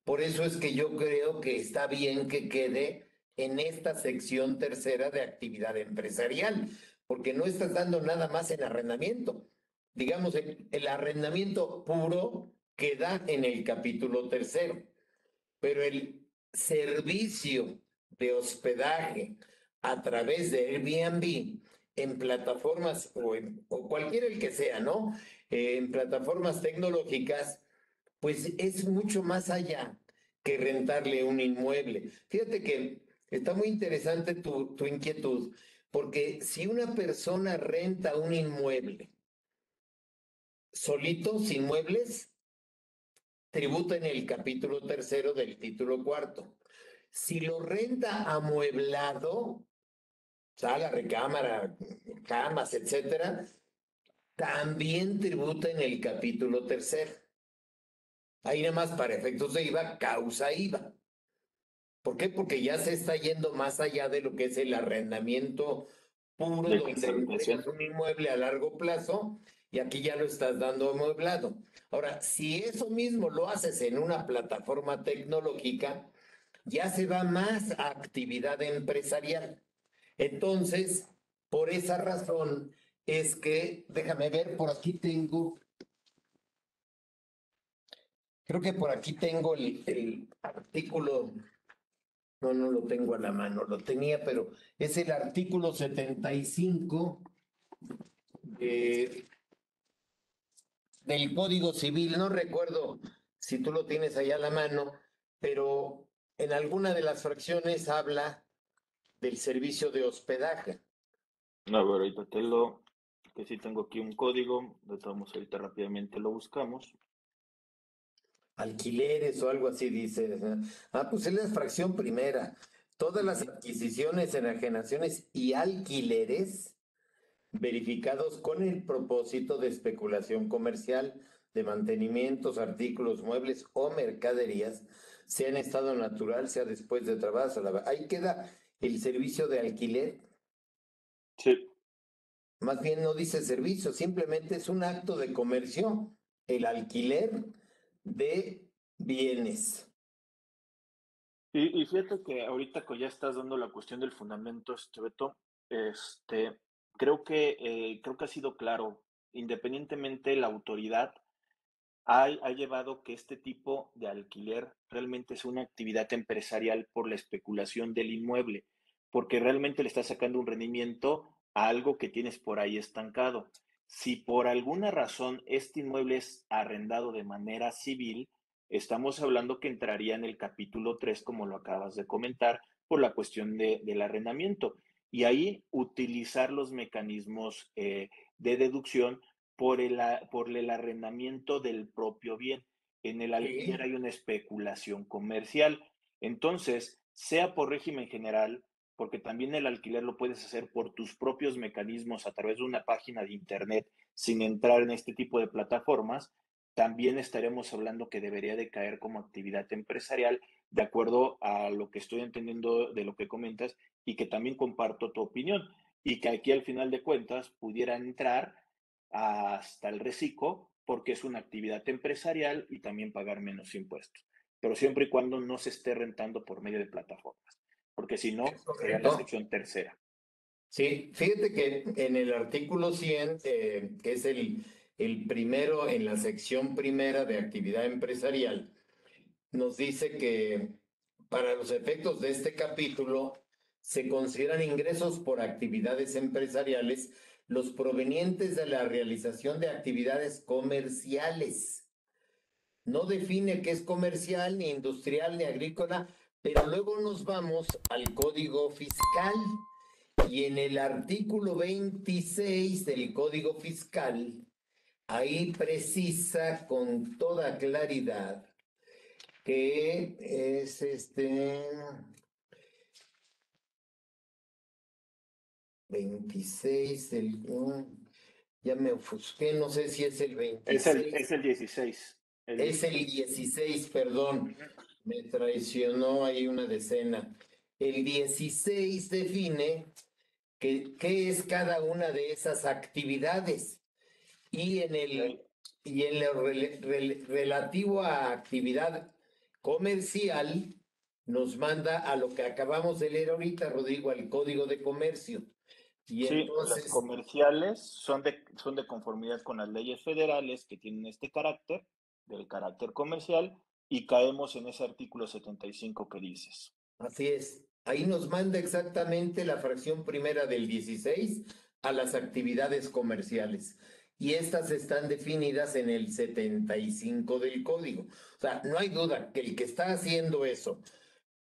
Por eso es que yo creo que está bien que quede en esta sección tercera de actividad empresarial, porque no estás dando nada más en arrendamiento. Digamos, el arrendamiento puro queda en el capítulo tercero, pero el servicio de hospedaje a través de Airbnb en plataformas o cualquiera el que sea, ¿no? En plataformas tecnológicas, pues es mucho más allá que rentarle un inmueble. Fíjate que está muy interesante tu inquietud, porque si una persona renta un inmueble solito, sin muebles, tributa en el capítulo tercero del título cuarto. Si lo renta amueblado, sala, recámara, camas, etcétera, también tributa en el capítulo tercero. Ahí nada más para efectos de IVA, causa IVA. ¿Por qué? Porque ya se está yendo más allá de lo que es el arrendamiento puro, donde entregas un inmueble a largo plazo, y aquí ya lo estás dando amueblado. Ahora, si eso mismo lo haces en una plataforma tecnológica, ya se va más a actividad empresarial. Entonces, por esa razón es que, déjame ver, por aquí tengo, creo que por aquí tengo el artículo, no lo tengo a la mano, lo tenía, pero es el artículo 75 del Código Civil. No recuerdo si tú lo tienes allá a la mano, pero en alguna de las fracciones habla del servicio de hospedaje. A ver, ahorita que sí tengo aquí un código, ahorita rápidamente lo buscamos. Alquileres o algo así dice. Ah, pues es la fracción primera. Todas las adquisiciones, enajenaciones y alquileres verificados con el propósito de especulación comercial, de mantenimientos, artículos, muebles o mercaderías, sea en estado natural, sea después de trabajo. Ahí queda el servicio de alquiler. Sí. Más bien no dice servicio, simplemente es un acto de comercio, el alquiler de bienes. Y fíjate que ahorita que ya estás dando la cuestión del fundamento, Beto, creo que ha sido claro. Independientemente de la autoridad, ha llevado que este tipo de alquiler realmente es una actividad empresarial por la especulación del inmueble, porque realmente le está sacando un rendimiento a algo que tienes por ahí estancado. Si por alguna razón este inmueble es arrendado de manera civil, estamos hablando que entraría en el capítulo 3, como lo acabas de comentar, por la cuestión del arrendamiento. Y ahí utilizar los mecanismos de deducción por el arrendamiento del propio bien. En el alquiler hay una especulación comercial. Entonces, sea por régimen general, porque también el alquiler lo puedes hacer por tus propios mecanismos a través de una página de internet sin entrar en este tipo de plataformas, también estaremos hablando que debería de caer como actividad empresarial, de acuerdo a lo que estoy entendiendo de lo que comentas y que también comparto tu opinión, y que aquí al final de cuentas pudiera entrar hasta el RESICO porque es una actividad empresarial y también pagar menos impuestos, pero siempre y cuando no se esté rentando por medio de plataformas. Porque si no, sería la sección tercera. Sí, fíjate que en el artículo 100, que es el primero, en la sección primera de actividad empresarial, nos dice que para los efectos de este capítulo se consideran ingresos por actividades empresariales los provenientes de la realización de actividades comerciales. No define qué es comercial, ni industrial, ni agrícola. Pero luego nos vamos al Código Fiscal y en el artículo 26 del Código Fiscal, ahí precisa con toda claridad que es este 26 del... Ya me ofusqué, no sé si es el 26. Es el 16. Es el 16, perdón. Me traicionó ahí una decena. El 16 define qué es cada una de esas actividades. Y en lo relativo a actividad comercial, nos manda a lo que acabamos de leer ahorita, Rodrigo, al Código de Comercio. Y sí, entonces, las comerciales son de conformidad con las leyes federales que tienen este carácter, del carácter comercial, y caemos en ese artículo 75 que dices. Así es. Ahí nos manda exactamente la fracción primera del 16 a las actividades comerciales. Y estas están definidas en el 75 del código. O sea, no hay duda que el que está haciendo eso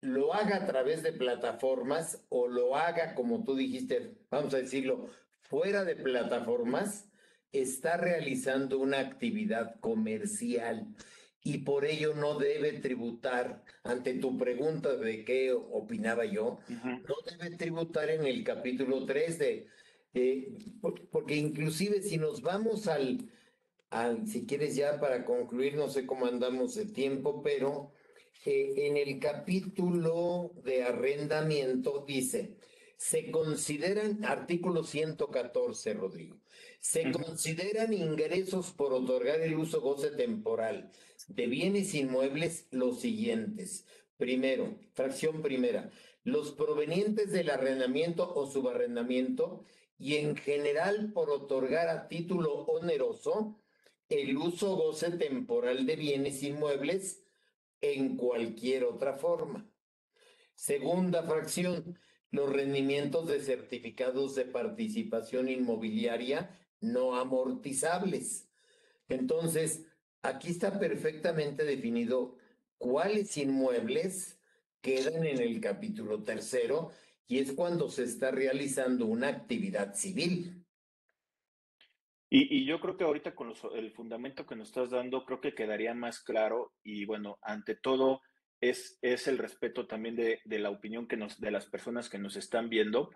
lo haga a través de plataformas o lo haga, como tú dijiste, vamos a decirlo, fuera de plataformas, está realizando una actividad comercial. Y por ello no debe tributar, ante tu pregunta de qué opinaba yo, no debe tributar en el capítulo 3, porque inclusive si nos vamos al, si quieres ya para concluir, no sé cómo andamos de tiempo, pero en el capítulo de arrendamiento dice, se consideran, artículo 114, Rodrigo, se consideran ingresos por otorgar el uso goce temporal de bienes inmuebles los siguientes. Primero, fracción primera, los provenientes del arrendamiento o subarrendamiento y en general por otorgar a título oneroso el uso goce temporal de bienes inmuebles en cualquier otra forma. Segunda fracción, los rendimientos de certificados de participación inmobiliaria no amortizables. Entonces, aquí está perfectamente definido cuáles inmuebles quedan en el capítulo tercero y es cuando se está realizando una actividad civil. Y yo creo que ahorita con el fundamento que nos estás dando, creo que quedaría más claro y bueno, ante todo es el respeto también de la opinión de las personas que nos están viendo,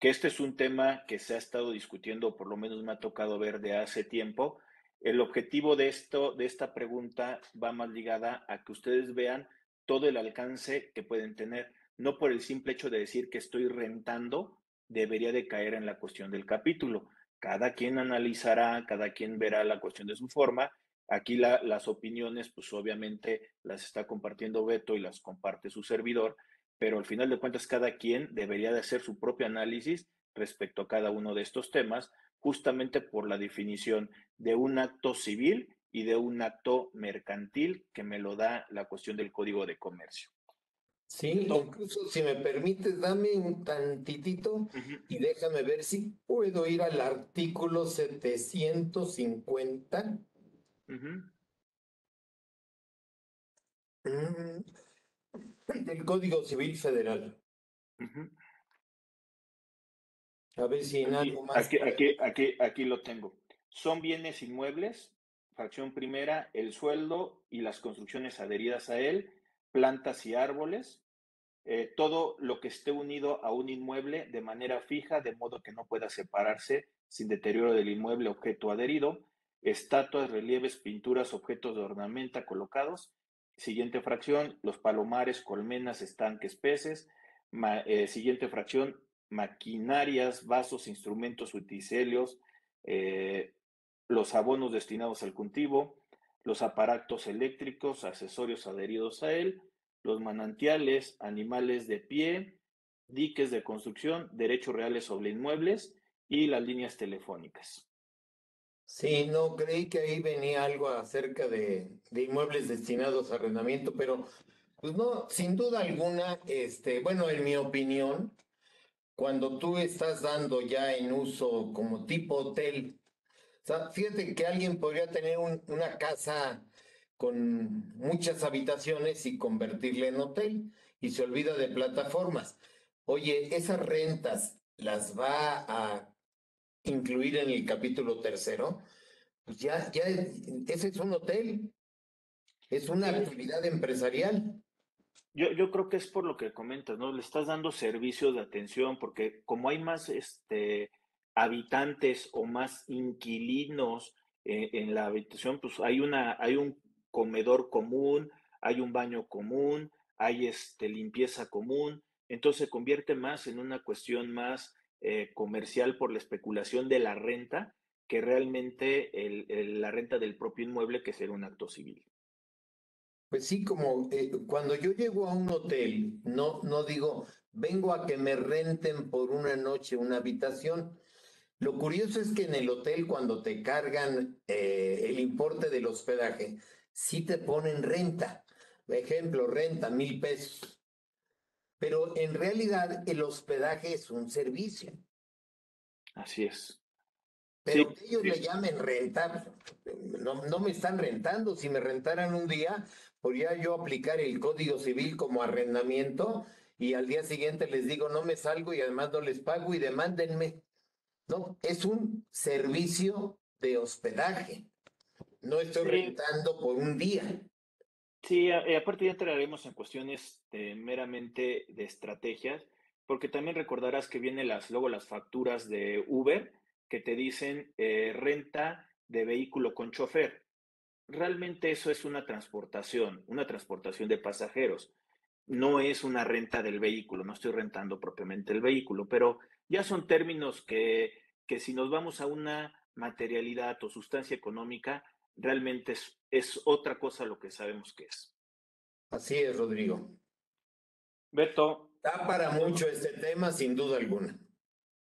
que este es un tema que se ha estado discutiendo, por lo menos me ha tocado ver de hace tiempo. El objetivo de esta pregunta va más ligada a que ustedes vean todo el alcance que pueden tener. No por el simple hecho de decir que estoy rentando, debería de caer en la cuestión del capítulo. Cada quien analizará, cada quien verá la cuestión de su forma. Aquí las opiniones, pues obviamente las está compartiendo Beto y las comparte su servidor, pero al final de cuentas cada quien debería de hacer su propio análisis respecto a cada uno de estos temas, justamente por la definición de un acto civil y de un acto mercantil que me lo da la cuestión del Código de Comercio. Sí, incluso si me permites, dame un tantitito y déjame ver si puedo ir al artículo 750. Del Código Civil Federal. A ver si en algo más. Aquí lo tengo. Son bienes inmuebles, fracción primera, el sueldo y las construcciones adheridas a él, plantas y árboles, todo lo que esté unido a un inmueble de manera fija, de modo que no pueda separarse sin deterioro del inmueble objeto adherido, estatuas, relieves, pinturas, objetos de ornamenta colocados. Siguiente fracción, los palomares, colmenas, estanques, peces. Siguiente fracción, maquinarias, vasos, instrumentos, utensilios, los abonos destinados al cultivo, los aparatos eléctricos, accesorios adheridos a él, los manantiales, animales de pie, diques de construcción, derechos reales sobre inmuebles y las líneas telefónicas. Sí, no, creí que ahí venía algo acerca de inmuebles destinados a arrendamiento, pero pues no, sin duda alguna, bueno, en mi opinión, cuando tú estás dando ya en uso como tipo hotel, o sea, fíjate que alguien podría tener una casa con muchas habitaciones y convertirla en hotel y se olvida de plataformas. Oye, esas rentas las va a incluir en el capítulo tercero, pues ya ese es un hotel, es una actividad empresarial. Yo creo que es por lo que comentas, ¿no? Le estás dando servicios de atención, porque como hay más habitantes o más inquilinos en la habitación, pues hay un comedor común, hay un baño común, hay limpieza común, entonces se convierte más en una cuestión más comercial por la especulación de la renta que realmente la renta del propio inmueble, que será un acto civil. Pues sí, como cuando yo llego a un hotel, no digo, vengo a que me renten por una noche una habitación. Lo curioso es que en el hotel, cuando te cargan el importe del hospedaje, sí te ponen renta. Por ejemplo, renta 1,000 pesos. Pero en realidad el hospedaje es un servicio. Así es. Pero sí, que ellos le llamen rentar, no me están rentando. Si me rentaran un día, podría yo aplicar el Código Civil como arrendamiento y al día siguiente les digo, no me salgo y además no les pago y demándenme. No, es un servicio de hospedaje. No estoy rentando por un día. Sí, aparte ya entraremos en cuestiones meramente de estrategias, porque también recordarás que vienen luego las facturas de Uber que te dicen renta de vehículo con chofer. Realmente eso es una transportación de pasajeros. No es una renta del vehículo, no estoy rentando propiamente el vehículo, pero ya son términos que si nos vamos a una materialidad o sustancia económica, realmente es otra cosa lo que sabemos que es. Así es, Rodrigo. Beto. Da para mucho este tema, sin duda alguna.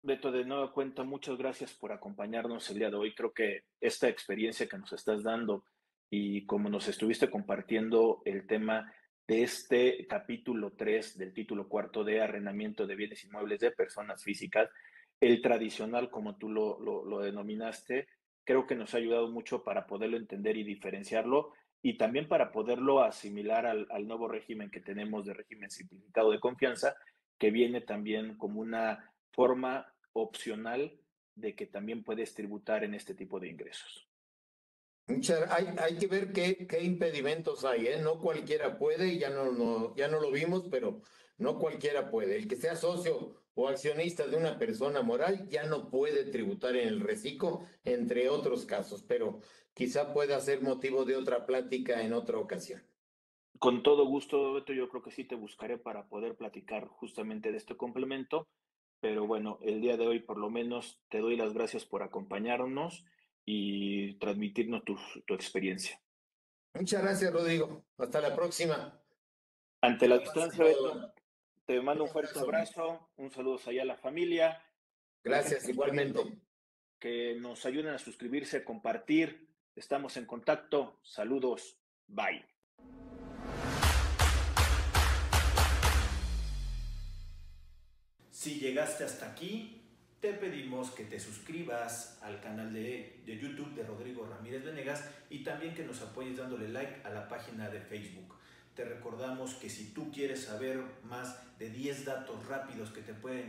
Beto, de nueva cuenta, muchas gracias por acompañarnos el día de hoy. Creo que esta experiencia que nos estás dando y como nos estuviste compartiendo el tema de este capítulo 3 del título 4 de arrendamiento de bienes inmuebles de personas físicas, el tradicional, como tú lo denominaste, creo que nos ha ayudado mucho para poderlo entender y diferenciarlo y también para poderlo asimilar al nuevo régimen que tenemos de régimen simplificado de confianza, que viene también como una forma opcional de que también puedes tributar en este tipo de ingresos. Hay que ver qué impedimentos hay, ¿eh? No cualquiera puede, ya no lo vimos, pero no cualquiera puede. El que sea socio o accionista de una persona moral ya no puede tributar en el RESICO, entre otros casos, pero quizá pueda ser motivo de otra plática en otra ocasión. Con todo gusto, Beto, yo creo que sí te buscaré para poder platicar justamente de este complemento, pero bueno, el día de hoy por lo menos te doy las gracias por acompañarnos y transmitirnos tu experiencia. Muchas gracias, Rodrigo. Hasta la próxima. Ante la distancia, Beto, te mando un fuerte abrazo, un saludo allá a la familia. Gracias, igualmente. Que nos ayuden a suscribirse, a compartir. Estamos en contacto. Saludos. Bye. Si llegaste hasta aquí, te pedimos que te suscribas al canal de YouTube de Rodrigo Ramírez Venegas y también que nos apoyes dándole like a la página de Facebook. Te recordamos que si tú quieres saber más de 10 datos rápidos que te pueden